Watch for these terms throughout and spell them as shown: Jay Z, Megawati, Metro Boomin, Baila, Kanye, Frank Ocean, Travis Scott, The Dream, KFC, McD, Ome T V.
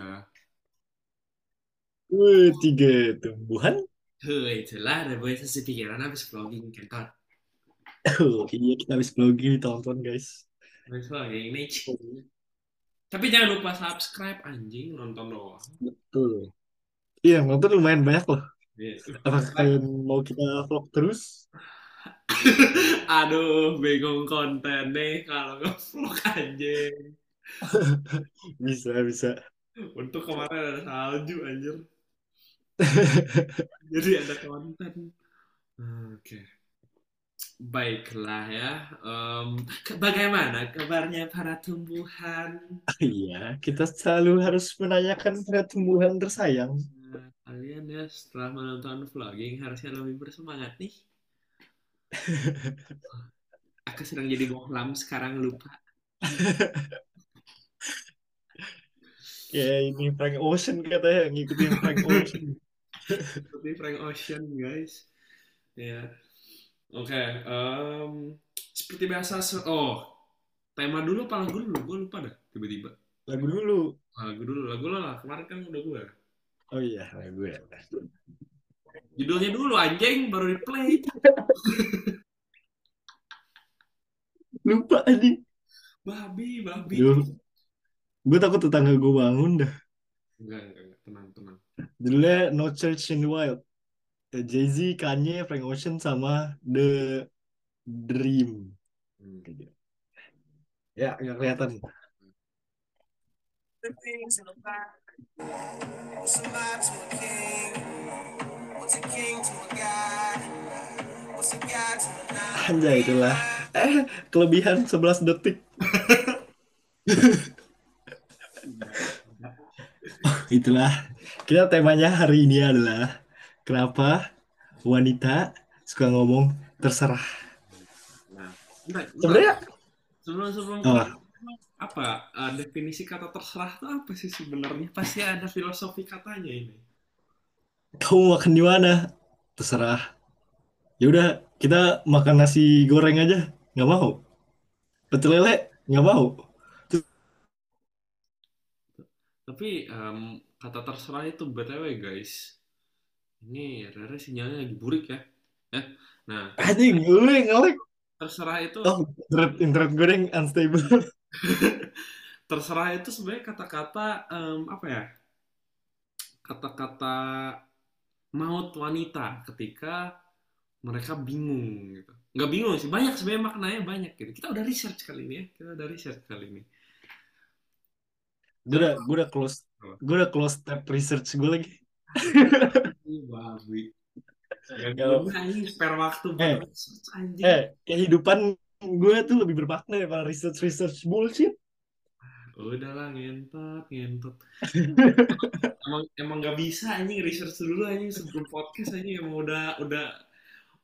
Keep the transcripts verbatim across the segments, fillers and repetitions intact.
Hah? Wih, tiga tumbuhan. Heh, itulah reboisnya sepikiran habis vlogging kantor. Oh, iya, kita habis vlogging ditonton guys. Habis vlogging ini. Tapi jangan lupa subscribe anjing, nonton doang. Betul. Iya, nonton lumayan banyak loh. Iya. Apakah kalian mau kita vlog terus? Aduh, bingung konten deh kalau nge-vlog anjing. Bisa, bisa. Untuk kemarin ada salju anjir. Jadi ada konten. Oke. Okay. Baiklah ya. Um, bagaimana kabarnya para tumbuhan? Iya, kita selalu harus menanyakan para tumbuhan tersayang. Nah, kalian ya setelah menonton vlogging harusnya lebih bersemangat nih. Aku sedang jadi bohlam sekarang lupa. Ya ini Frank Ocean katanya, ngikutin Frank Ocean. Ngikutin Frank Ocean guys. Ya, oke. Okay. Um, seperti biasa, se oh tema dulu apa lagu dulu? Gue lupa dah tiba-tiba. Lagu dulu. Lagu dulu, lagu lo lah. Kemarin kan udah gue. Oh iya, lagu ya. Judulnya dulu anjing baru di-play. Lupa anjing. Babi, babi. Duh. Gue takut tetangga gue bangun dah. Enggak, enggak, enggak. Tenang, tenang. Judulnya No Church in the Wild. Jay Z, Kanye, Frank Ocean, sama The Dream. Hmm. Ya, nggak kelihatan. Anjay, itulah. Eh, kelebihan sebelas detik. Itulah kita temanya hari ini adalah kenapa wanita suka ngomong terserah. Nah, nah sebenarnya sebelum sebelum oh. apa uh, definisi kata terserah itu apa sih sebenarnya? Pasti ada filosofi katanya ini. Kamu makan di mana? Terserah. Ya udah kita makan nasi goreng aja, nggak mau. Pecel lele nggak mau. Tapi um, kata terserah itu B T W guys. Ini Rere sinyalnya lagi burik ya. Eh, nah, anjing gue ngelag. Terserah itu oh, internet, internet gue yang unstable. Terserah itu sebenarnya kata-kata um, apa ya? Kata-kata maut wanita ketika mereka bingung gitu. Nggak bingung sih, banyak sebenarnya maknanya banyak gitu. Kita udah research kali ini ya. Kita udah research kali ini. Gue udah, gue udah close, gue udah close tab research gue lagi. Babi. Per waktu eh, research, anjing. Eh, kehidupan gue tuh lebih bermakna daripada research research bullshit. Udah lah ngentot, ngentot. Emang emang gak bisa anjing research dulu anjing sebelum podcast anjing emang udah udah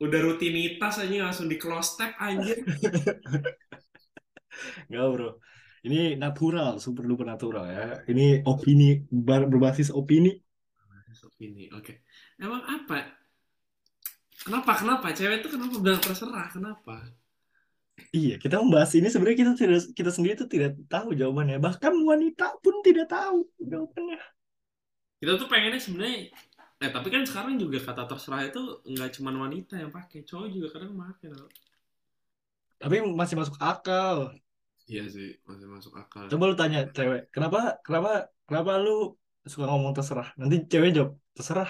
udah rutinitas anjing langsung di close tab anjing. Gak bro. Ini natural, super duper natural ya. Ini opini, berbasis opini. Berbasis opini, oke. Okay. Emang apa? Kenapa, kenapa? Cewek itu kenapa bilang terserah? Kenapa? Iya, kita membahas ini sebenarnya kita tidak, kita sendiri itu tidak tahu jawabannya. Bahkan wanita pun tidak tahu jawabannya. Kita tuh pengennya sebenarnya, eh tapi kan sekarang juga kata terserah itu nggak cuma wanita yang pakai, cowok juga kadang pakai. Tapi masih masuk akal. Iya sih, masih masuk akal. Coba lu tanya cewek, kenapa kenapa kenapa lu suka ngomong terserah? Nanti cewek jawab, terserah.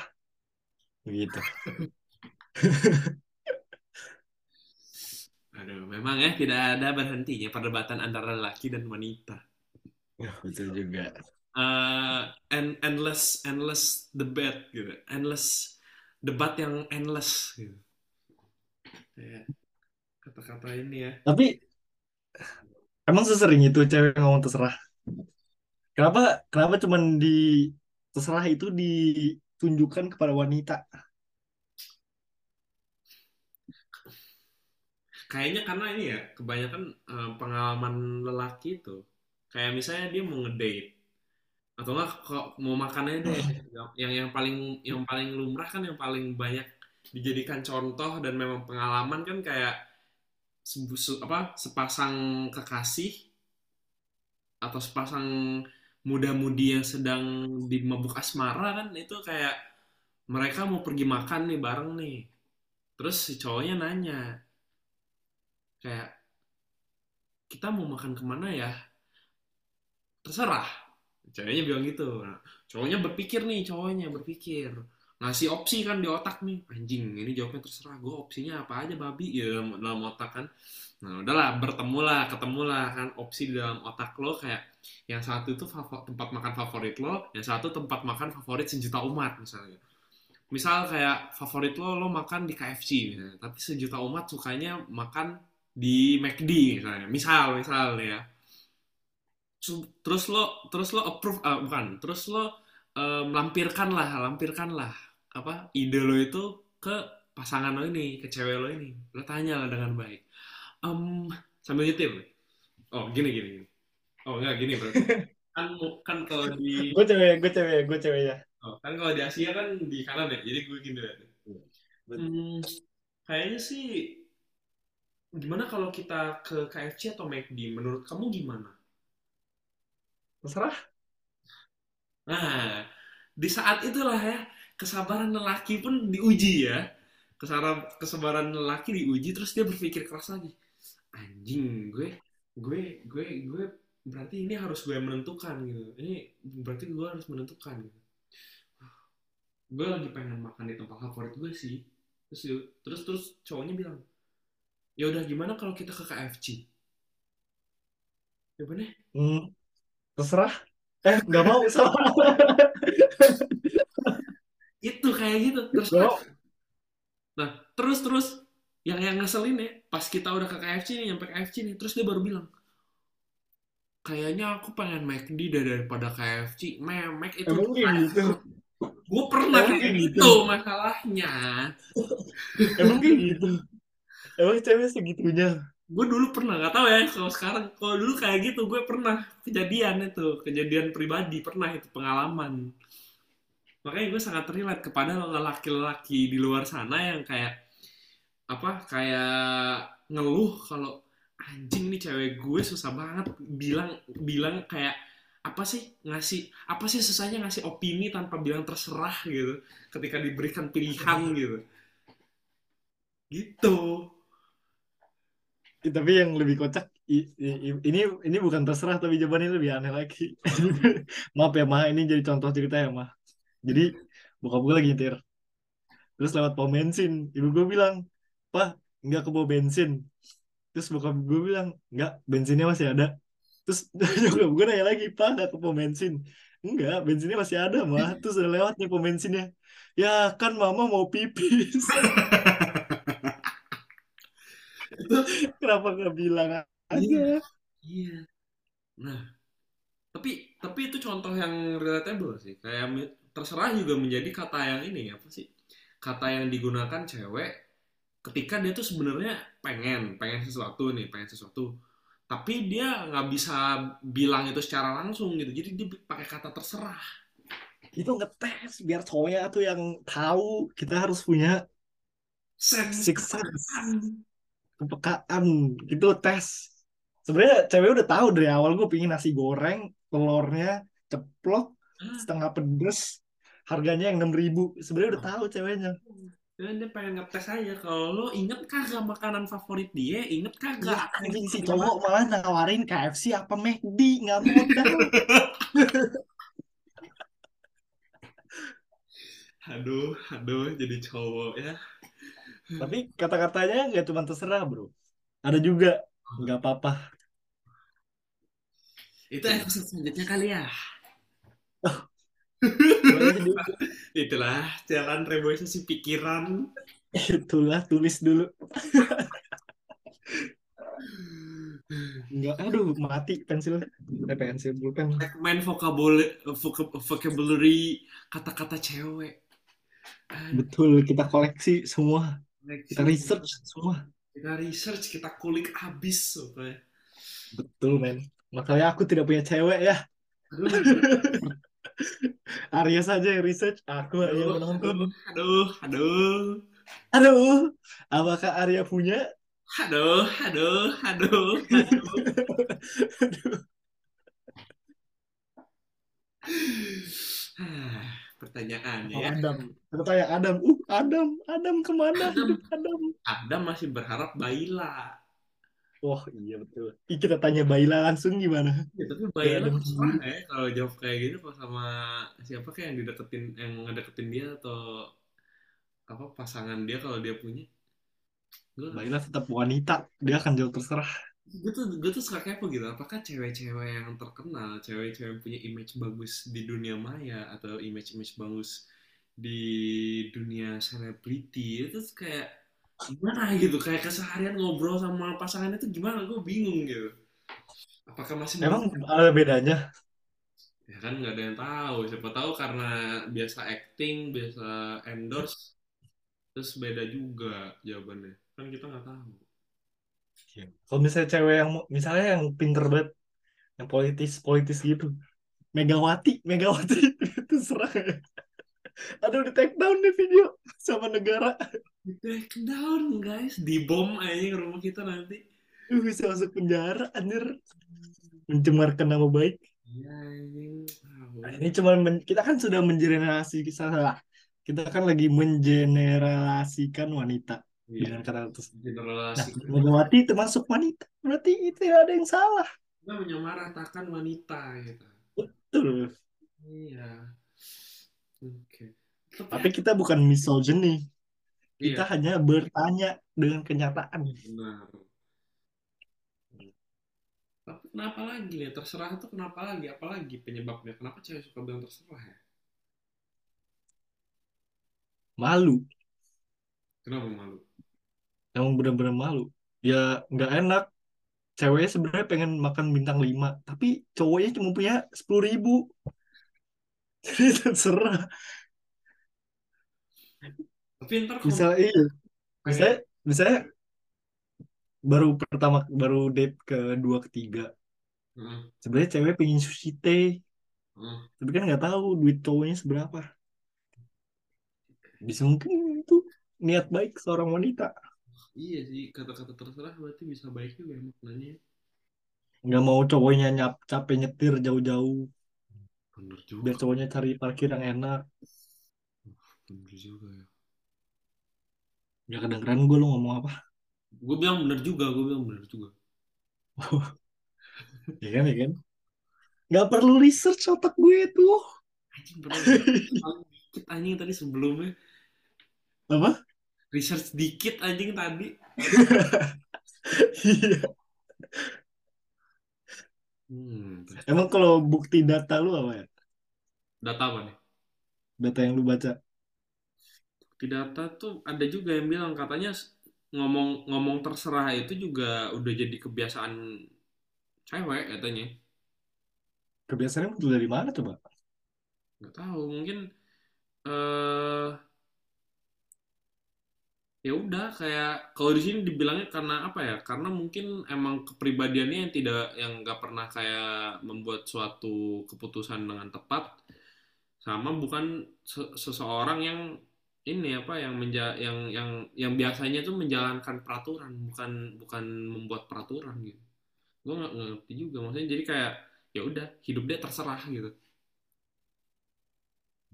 Begitu. Aduh, memang ya tidak ada berhentinya perdebatan antara laki dan wanita. Betul juga. Uh, and endless endless debate gitu. Endless debat yang endless gitu. Ya. Kata-kata ini ya. Tapi emang sesering itu cewek ngomong terserah? Kenapa kenapa cuman di terserah itu ditunjukkan kepada wanita? Kayaknya karena ini ya, kebanyakan eh, pengalaman lelaki itu. Kayak misalnya dia mau ngedate atau enggak mau makannya deh. Yang yang paling yang paling lumrah kan yang paling banyak dijadikan contoh dan memang pengalaman kan kayak Sebusu, apa sepasang kekasih atau sepasang muda-mudi yang sedang di mabuk asmara kan, itu kayak mereka mau pergi makan nih bareng nih. Terus si cowoknya nanya, kayak, kita mau makan kemana ya? Terserah. Cowoknya bilang gitu. Nah, cowoknya berpikir nih, cowoknya berpikir. Ngasih opsi kan di otak nih. Anjing, ini jawabnya terserah. Gue opsinya apa aja, babi? Ya, dalam otak kan. Nah, udahlah, bertemulah, ketemulah kan opsi di dalam otak lo, kayak yang satu itu favor- tempat makan favorit lo, yang satu tempat makan favorit sejuta umat misalnya. Misal kayak favorit lo lo makan di K F C misalnya, tapi sejuta umat sukanya makan di McD misalnya. Misal, misal ya. Terus lo terus lo approve uh, bukan, terus lo melampirkanlah, um, lampirkanlah apa ide lo itu ke pasangan lo ini, ke cewek lo ini. Lo tanyalah dengan baik. Um, sambil nyetir, oh gini gini, gini. Oh nggak gini berarti kan kan kalau di gue cewek gue cewek gue cewek ya, oh, kan kalau di Asia kan di kanan ya, jadi gue gini berarti. Hmm, kayaknya sih gimana kalau kita ke K F C atau McD? Menurut kamu gimana? Terserah. Nah, di saat itulah ya kesabaran lelaki pun diuji ya, kesabaran kesabaran lelaki diuji, terus dia berpikir keras lagi. Anjing, gue gue gue gue berarti ini harus gue menentukan gitu, ini berarti gue harus menentukan gitu. Gue lagi pengen makan di tempat favorit gue sih. Terus terus terus cowoknya bilang, ya udah gimana kalau kita ke K F C? Gimana? Hmm, terserah. Eh nggak mau salah. Itu kayak gitu terus. Nah terus terus yang yang ngeselin ya, pas kita udah ke K F C nih, nyampe K F C nih, terus dia baru bilang, kayaknya aku pengen McD daripada K F C. Memek itu. Emang gitu? Gue pernah kayak gitu. Gitu masalahnya. Emang kayak gitu? Emang cewek segitunya? Gue dulu pernah, gak tahu ya kalau sekarang. Kalau dulu kayak gitu, gue pernah kejadian itu. Kejadian pribadi, pernah itu pengalaman. Makanya gue sangat relate kepada lelaki-lelaki di luar sana yang kayak apa kayak ngeluh kalau anjing nih cewek gue susah banget bilang bilang kayak apa sih ngasih apa sih susahnya ngasih opini tanpa bilang terserah gitu ketika diberikan pilihan gitu gitu ya. Tapi yang lebih kocak i, i, ini ini bukan terserah, tapi jawabannya lebih aneh lagi. Maaf ya Ma, ini jadi contoh cerita ya Ma. Jadi bokap gue lagi nyetir, terus lewat pom bensin, ibu gue bilang, Pak, nggak ke bawah bensin. Terus bokap gue bilang, nggak, bensinnya masih ada. Terus nyokap gue nanya lagi, Pak, nggak ke pom bensin? Enggak, bensinnya masih ada, Mah. Terus udah lewat nih pom bensinnya. Ya, kan Mama mau pipis. Kenapa nggak bilang aja? Iya. Iya. Nah, tapi tapi itu contoh yang relatable sih. Kayak terserah juga menjadi kata yang ini, apa sih? Kata yang digunakan cewek ketika dia tuh sebenarnya pengen, pengen sesuatu nih, pengen sesuatu. Tapi dia nggak bisa bilang itu secara langsung gitu. Jadi dia pakai kata terserah. Itu ngetes biar cowoknya tuh yang tahu kita harus punya sixth sense, kepekaan. Itu tes. Sebenarnya cewek udah tahu dari awal, gue pingin nasi goreng, telurnya ceplok, hmm. setengah pedes, harganya yang enam ribu. Sebenarnya udah tahu ceweknya. Dan dia pengen ngetes aja, kalau lo inget kagak makanan favorit dia, inget kagak. Ya, si cowok malah nawarin K F C apa McD, nggak modal. Aduh, aduh, jadi cowok ya. Tapi kata-katanya nggak cuma terserah bro, ada juga nggak apa-apa. Itu episode selanjutnya kali ya. Oh. Itulah jalan reboisasi pikiran. Itulah tulis dulu. Enggak, aduh mati pensil. Eh, pensil pulpen. Main vocabulary, vocabulary kata-kata cewek. Betul, kita koleksi semua. Koleksi. Kita research semua. Kita research, kita kulik habis supaya. Betul men. Makanya aku tidak punya cewek ya. Arya saja yang research, aku yang menonton. Aduh, aduh, aduh. Apakah Arya punya? Aduh, aduh, aduh, aduh. Aduh. Pertanyaan oh, ya. Adam. Tanya Adam. Uh, Adam, Adam kemana? Adam, Adam. Adam masih berharap Baila. Oh iya betul. Ih, kita tanya Baila langsung gimana? Ya, tapi Baila kan ya kalau jawab kayak gitu pas sama siapa kayak yang dideketin, yang ngedeketin dia atau apa pasangan dia kalau dia punya. Gua, Baila tetap wanita, dia akan jawab terserah. Gue tuh gue tuh suka kepo gitu. Apakah cewek-cewek yang terkenal, cewek-cewek yang punya image bagus di dunia maya atau image-image bagus di dunia selebriti itu kayak gimana gitu? Kayak keseharian ngobrol sama pasangannya tuh gimana? Gue bingung gitu. Apakah masih emang mungkin? Ada bedanya? Ya kan nggak ada yang tahu. Siapa tahu karena biasa acting, biasa endorse, terus beda juga jawabannya. Kan kita nggak tahu. Kalau misalnya cewek yang misalnya yang pinter banget, yang politis politis gitu, Megawati, Megawati itu serang. Aduh di take down deh video sama negara. Di take down guys, di bom aja rumah kita nanti. Lu bisa masuk penjara, anjir. Mencemarkan nama baik. Ya, ini. Nah, ini cuma men- kita kan sudah mengenerasi kisah. Kita kan lagi mengenerasikan wanita. Iya. Dengan kata-kata generasi. Nah, Megawati termasuk wanita, berarti itu ada yang salah. Kita menyamaratakan wanita gitu. Betul. Iya. Oke. Okay. Tapi kita bukan misogyny. Kita iya. hanya bertanya dengan kenyataan. Benar. Tapi kenapa lagi ya? Terserah itu kenapa lagi? Apalagi penyebabnya? Kenapa cewek suka bilang terserah ya? Malu. Kenapa malu? Emang benar-benar malu. Ya nggak enak. Ceweknya sebenarnya pengen makan bintang lima, tapi cowoknya cuma punya sepuluh ribu. Jadi terserah. Tapi ntar kalau misalnya, iya. misalnya, misalnya baru pertama baru date kedua ketiga, hmm. sebenarnya cewek pengen sushi teh, hmm. tapi kan nggak tahu duit cowoknya seberapa. Bisa mungkin itu niat baik seorang wanita. Iya sih, kata-kata terserah berarti bisa baik juga maknanya. Nggak mau cowoknya nyap, capek nyetir jauh-jauh. Bener juga. Biar cowoknya cari parkir yang enak. Bener juga ya. Nggak kedengeran gue lo ngomong apa. Gue bilang bener juga, gue bilang bener juga. Iya kan, iya kan. Nggak perlu research otak gue tuh. Anjing bener. Dikit anjing tadi sebelumnya. Apa? Research dikit anjing tadi. Iya. Hmm. Emang kalau bukti data lu apa ya? Data apa nih? Data yang lu baca. Bukti data tuh ada juga yang bilang katanya ngomong ngomong terserah itu juga udah jadi kebiasaan cewek katanya. Kebiasaannya muncul dari mana coba? Nggak tahu, mungkin eh uh... ya udah kayak kalau di sini dibilangnya karena apa ya, karena mungkin emang kepribadiannya yang tidak yang nggak pernah kayak membuat suatu keputusan dengan tepat sama bukan se- seseorang yang ini apa yang menja- yang yang yang biasanya tuh menjalankan peraturan bukan bukan membuat peraturan gitu. Gue nggak ngerti juga maksudnya, jadi kayak ya udah hidup dia terserah gitu.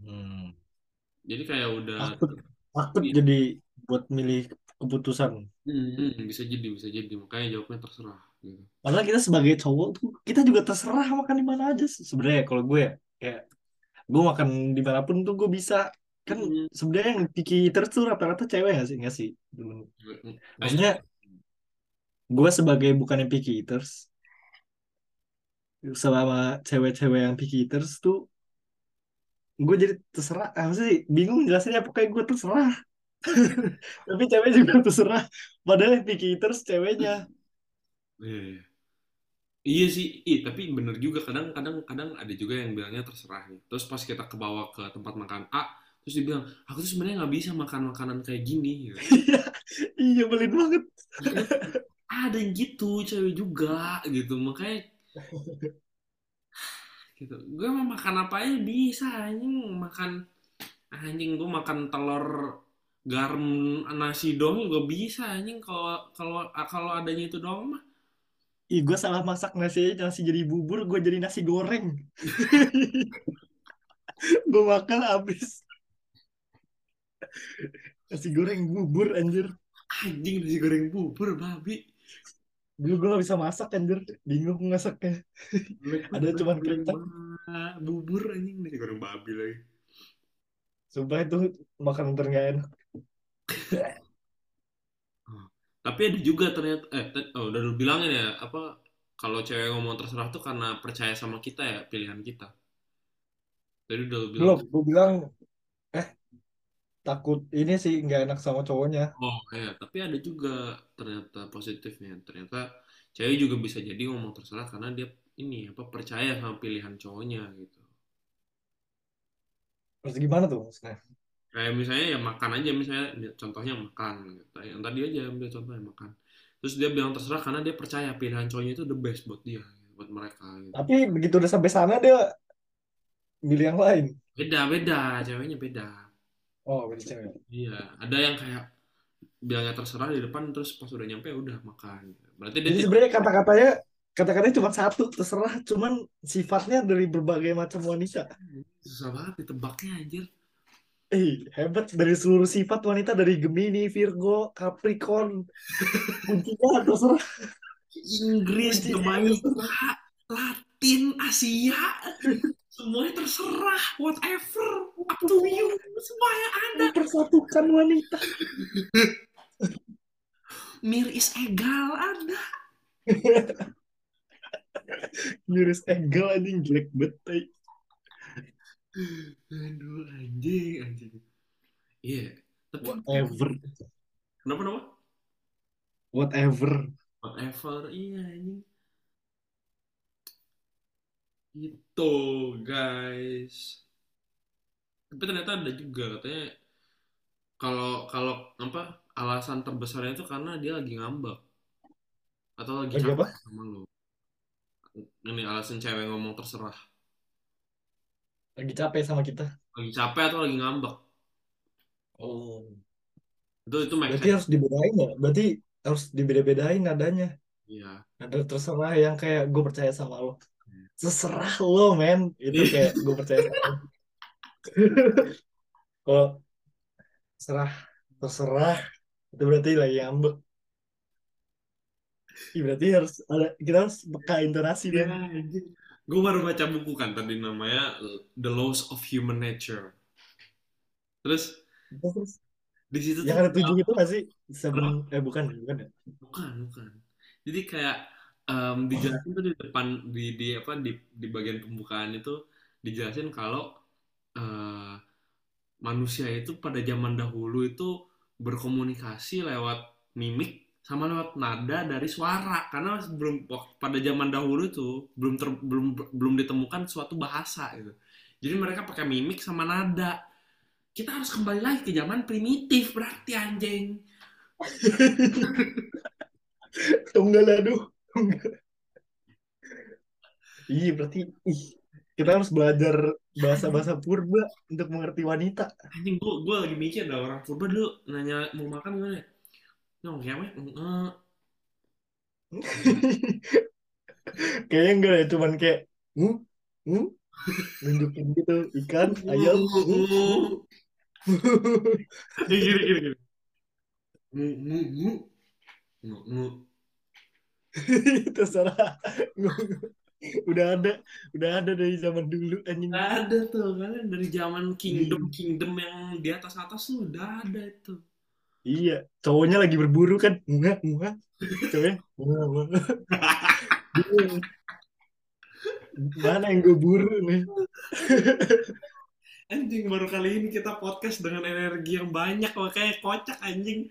Hmm. Jadi kayak udah takut, takut gitu. Jadi buat milih keputusan. Hmm, bisa jadi, bisa jadi. Makanya jawabnya terserah. Gitu. Padahal kita sebagai cowok tuh kita juga terserah makan di mana aja. Sebenarnya kalau gue kayak gue makan di mana pun tuh gue bisa. Kan hmm. sebenarnya yang dipikir tuh rata-rata cewek nggak sih, nggak sih? Maksudnya gue sebagai bukan yang picky eaters, selama cewek-cewek yang picky eaters tuh gue jadi terserah. Apa sih? Bingung jelasinnya. Pokoknya gue terserah. Tapi cewek juga terserah. Padahal picky eaters ceweknya. Iya, iya sih. Iya, tapi bener juga kadang-kadang kadang ada juga yang bilangnya terserah nih. Terus pas kita kebawa ke tempat makan A, terus dibilang, aku tuh sebenarnya nggak bisa makan makanan kayak gini. Iya, iya belin banget. Ada yang gitu cewek juga gitu. Makanya gitu. Gue mau makan apa aja bisa anjing. Makan anjing gue makan telur garam nasi doang juga bisa anjing kalau kalau kalau adanya itu doang mah. Ih, gue salah masak nasi nasi jadi bubur, gue jadi nasi goreng. Gue makan habis. Nasi goreng bubur, anjir. Anjing, nasi goreng bubur, babi. Dulu gue gak bisa masak, anjir. Bingung masaknya. Ada cuman kentang. Bubur, anjing. Nasi goreng babi lagi. Sumpah itu makan ternyata enak. Tapi ada juga ternyata, eh, oh, udah lu bilangin ya, apa, kalau cewek ngomong terserah tuh karena percaya sama kita ya, pilihan kita. Tadi udah lu bilang. Belum, gue bilang, eh, takut ini sih nggak enak sama cowoknya. Oh, iya. Tapi ada juga ternyata positifnya. Ternyata cewek juga bisa jadi ngomong terserah karena dia ini, apa, percaya sama pilihan cowoknya gitu. Terus gimana tuh maksudnya? Kayak misalnya ya makan aja, misalnya contohnya makan gitu. Yang tadi aja ambil contohnya makan. Terus dia bilang terserah karena dia percaya pilihan cowoknya itu the best buat dia, buat mereka gitu. Tapi begitu udah sampai sana dia milih yang lain. Beda-beda, ceweknya beda. Oh, beda cewek. Iya, ada yang kayak bilangnya terserah di depan terus pas udah nyampe udah makan. Berarti dia jadi sebenarnya kata-katanya Kata-katanya cuma satu, terserah. Cuman sifatnya dari berbagai macam wanita. Susah banget ditebaknya, anjir. Eh, hebat. Dari seluruh sifat wanita. Dari Gemini, Virgo, Capricorn. Kuncinya terserah. Inggris, Jamaika, Latin, Asia. Semuanya terserah. Whatever. Up to you. Semuanya ada. Persatukan wanita. Miris egal ada. Jurus Engel anjing jelek betai. Aduh anjing anjing. Iya, yeah. Tapi whatever. Kenapa nama? Whatever. Whatever iya anjing. Itu guys. Tapi ternyata ada juga katanya kalau kalau apa alasan terbesarnya itu karena dia lagi ngambek atau lagi capek sama lo. Ini alasan cewek ngomong terserah. Lagi capek sama kita. Lagi capek atau lagi ngambek. Oh. Itu itu make sense. Berarti harus dibedain ya. Berarti harus dibeda-bedain nadanya. Iya. Ada terserah yang kayak gue percaya sama lo. Terserah lo, men. Itu kayak gue percaya sama lo. Kalau terserah, terserah itu berarti lagi ngambek. Iya berarti harus ada, kita harus peka intonasi ya, deh. Gue baru baca buku kan tadi namanya The Laws of Human Nature. Terus, Terus di situ yang ada tujuh itu nggak sih? Sebelum eh bukan bukan ya? Bukan bukan. Jadi kayak um, dijelasin oh. tuh di depan di di apa di di bagian pembukaan itu dijelasin kalau uh, manusia itu pada zaman dahulu itu berkomunikasi lewat mimik. Sama lewat nada dari suara karena belum pada zaman dahulu itu belum ter, belum belum ditemukan suatu bahasa gitu. Jadi mereka pakai mimik sama nada. Kita harus kembali lagi ke zaman primitif berarti anjing. Tunggal aduh. Iya berarti ih, kita harus belajar bahasa-bahasa purba untuk mengerti wanita. Anjing gua gua lagi mikir ada orang purba dulu nanya mau makan gimana? No, kayaknya uh. Kayaknya enggak ya, cuman kayak hmm? Hmm? Nunjukin gitu, ikan, ayam gini-gini terserah. Udah ada Udah ada dari zaman dulu anjing. Ada tuh, kan dari zaman kingdom-kingdom yang di atas-atas tuh udah ada itu. Iya, cowoknya lagi berburu kan, muah muah, cowoknya muah muah. Mana yang gue buru nih? Anjing baru kali ini kita podcast dengan energi yang banyak, makanya kocak anjing.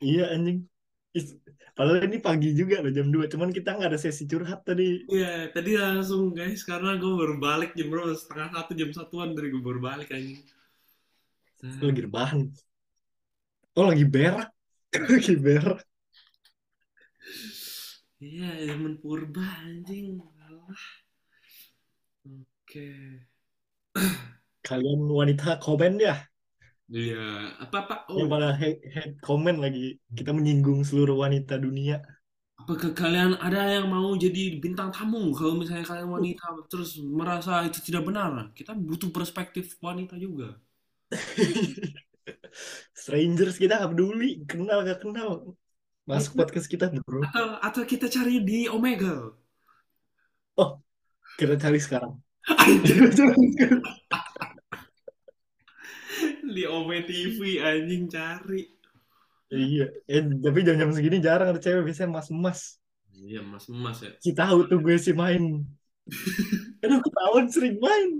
Iya anjing. Padahal ini pagi juga loh jam dua, cuman kita nggak ada sesi curhat tadi. Iya, tadi langsung guys, karena gue baru balik jam berapa setengah satu jam satuan dari gue baru balik anjing. Lagi rebahan. Oh lagi berak, lagi berak. Iya, zaman purba anjing. Alah. Oke. Kalian wanita komen ya? Iya. Apa apa? Oh. Yang pada hate hate komen lagi. Kita menyinggung seluruh wanita dunia. Apakah kalian ada yang mau jadi bintang tamu? Kalau misalnya kalian wanita terus merasa itu tidak benar, kita butuh perspektif wanita juga. Strangers kita gak peduli, kenal gak kenal. Masuk podcast kita, bro. Atau, atau kita cari di Omega. Oh, kita cari sekarang. Di Ome T V anjing cari. Iya, eh, tapi jam-jam segini jarang ada cewek, biasanya mas-mas. Iya, mas-mas ya. Si tahu tuh gue sih main. Aduh, ketahuan sering main.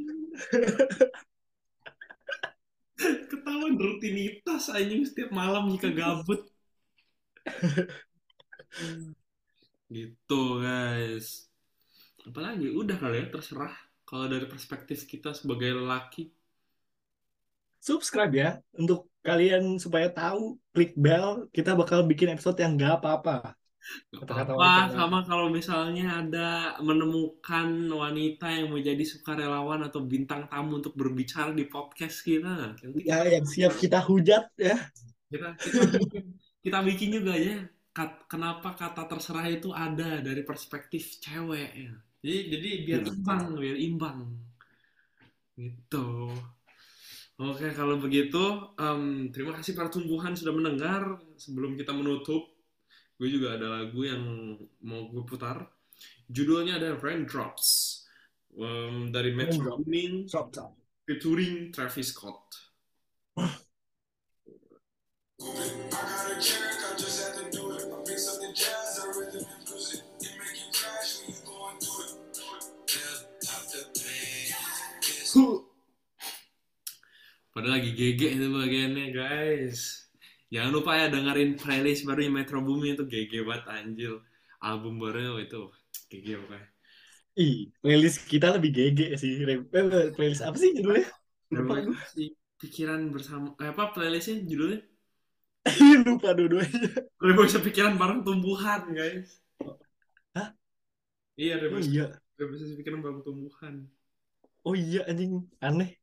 Ketahuan rutinitas anjing setiap malam jika gabut. Gitu guys. Apalagi udah kali ya, terserah. Kalau dari perspektif kita sebagai lelaki, subscribe ya untuk kalian supaya tahu, klik bell, kita bakal bikin episode yang gak apa-apa. Gak kata-kata apa-apa wanita. Sama kalau misalnya ada menemukan wanita yang mau jadi sukarelawan atau bintang tamu untuk berbicara di podcast kita, ya yang siap kita hujat ya. Kita kita bikin, kita bikin juga ya. Kenapa kata terserah itu ada dari perspektif cewek ya. Jadi jadi biar imbang, biar imbang. Gitu. Oke, kalau begitu, um, terima kasih para tumbuhan sudah mendengar. Sebelum kita menutup, gue juga ada lagu yang mau gue putar. Judulnya ada Raindrops, um, dari Metro Boomin, featuring Travis Scott. Huh. Padahal lagi G G itu bagiannya guys. Jangan lupa ya dengerin playlist barunya Metro Boomin itu G G banget anjir. Album barunya itu G G pokoknya. Ih, playlist kita lebih G G sih. Playlist apa sih judulnya? Lupa gue. Pikiran bersama eh, apa playlistnya judulnya? Lupa dua-duanya. Reboisa pikiran bareng tumbuhan guys. Hah? Iya reboisa. Oh, iya. Reboisa pikiran bareng tumbuhan. Oh iya anjing aneh.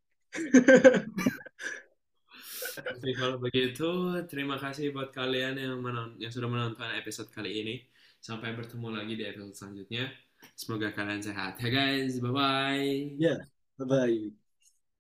Oke, kalau begitu terima kasih buat kalian yang menon- yang sudah menonton episode kali ini. Sampai bertemu lagi di episode selanjutnya. Semoga kalian sehat ya guys. Bye bye. Ya, yeah, bye bye.